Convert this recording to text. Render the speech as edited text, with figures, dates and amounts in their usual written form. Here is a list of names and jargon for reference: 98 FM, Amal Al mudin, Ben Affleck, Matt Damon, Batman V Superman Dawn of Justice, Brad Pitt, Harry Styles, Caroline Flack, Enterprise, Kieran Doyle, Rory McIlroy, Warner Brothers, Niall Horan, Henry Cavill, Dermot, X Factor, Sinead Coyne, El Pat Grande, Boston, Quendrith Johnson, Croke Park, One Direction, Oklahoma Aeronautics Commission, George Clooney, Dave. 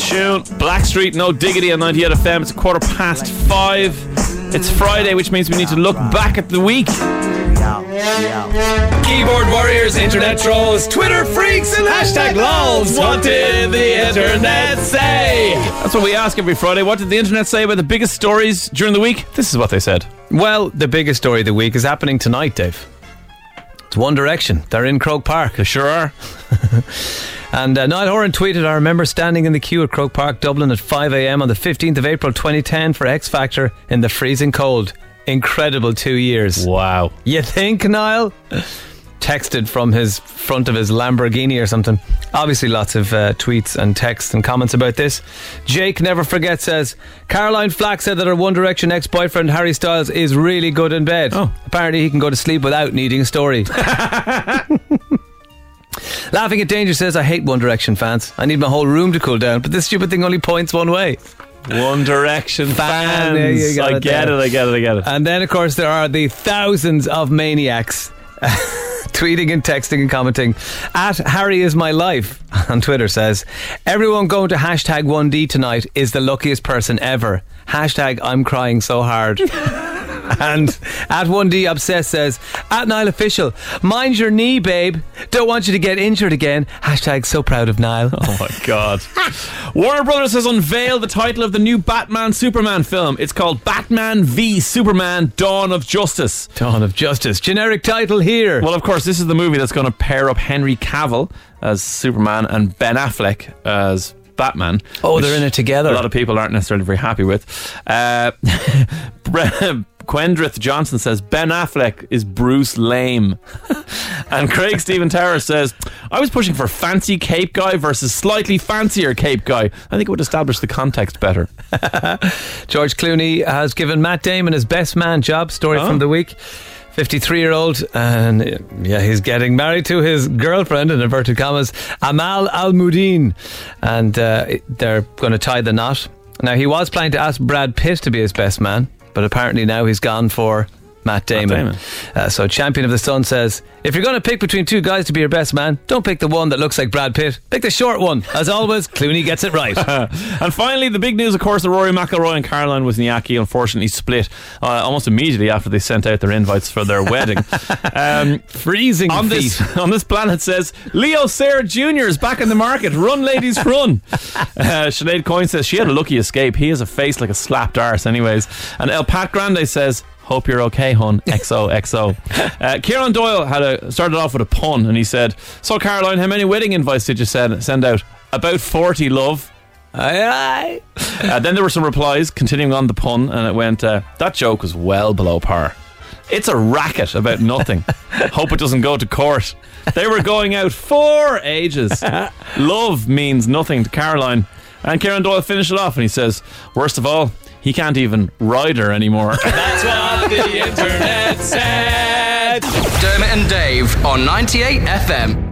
tune. Blackstreet, No Diggity on 98 FM. It's 5:15. It's Friday, which means we need to look back at the week. Keyboard warriors, internet trolls, Twitter freaks and hashtag lols. What did the internet say? That's what we ask every Friday. What did the internet say about the biggest stories during the week? This is what they said. Well, the biggest story of the week is happening tonight, Dave. It's One Direction. They're in Croke Park. They sure are. And Niall Horan tweeted, I remember standing in the queue at Croke Park, Dublin at 5am on the 15th of April 2010 for X Factor in the freezing cold. Incredible 2 years. Wow. You think, Niall? Texted from his front of his Lamborghini or something. Obviously lots of tweets and texts and comments about this. Jake Never Forget says, Caroline Flack said that her One Direction ex-boyfriend Harry Styles is really good in bed. Oh. Apparently he can go to sleep without needing a story. Laughing at Danger says, I hate One Direction fans. I need my whole room to cool down, but this stupid thing only points one way. One Direction fans. I get it. And then, of course, there are the thousands of maniacs tweeting and texting and commenting. At Harry Is My Life on Twitter says, everyone going to hashtag 1D tonight is the luckiest person ever. Hashtag I'm crying so hard. And at 1D Obsessed says, at Niall Official, mind your knee, babe. Don't want you to get injured again. Hashtag so proud of Niall. Oh my God. Warner Brothers has unveiled the title of the new Batman Superman film. It's called Batman V Superman Dawn of Justice. Dawn of Justice. Generic title here. Well, of course, this is the movie that's going to pair up Henry Cavill as Superman and Ben Affleck as Batman. Oh, they're in it together. A lot of people aren't necessarily very happy with. Quendrith Johnson says Ben Affleck is Bruce Lame. And Craig Stephen Tower says, I was pushing for fancy cape guy versus slightly fancier cape guy. I think it would establish the context better. George Clooney has given Matt Damon his best man job. Story from the week. 53-year-old, and yeah, he's getting married to his girlfriend, in inverted commas, Amal Al mudin, and they're going to tie the knot. Now, he was planning to ask Brad Pitt to be his best man, but apparently now he's gone for Matt Damon. So Champion of the Sun says, if you're going to pick between two guys to be your best man, don't pick the one that looks like Brad Pitt. Pick the short one. As always, Clooney gets it right. And finally, the big news, of course, that Rory McIlroy and Caroline Wozniacki unfortunately split almost immediately after they sent out their invites for their wedding. Freezing on feet. On this planet says, Leo Sayre Jr is back in the market. Run, ladies, run. Sinead Coyne says, she had a lucky escape. He has a face like a slapped arse anyways. And El Pat Grande says, hope you're okay, hon. XOXO. Kieran Doyle started off with a pun, and he said, so Caroline, how many wedding invites did you send out? About 40, love. Aye, aye. Then there were some replies continuing on the pun, and it went, that joke was well below par. It's a racket about nothing. Hope it doesn't go to court. They were going out for ages. Love means nothing to Caroline. And Kieran Doyle finished it off, and he says, worst of all, he can't even ride her anymore. That's what the internet said. Dermot and Dave on 98 FM.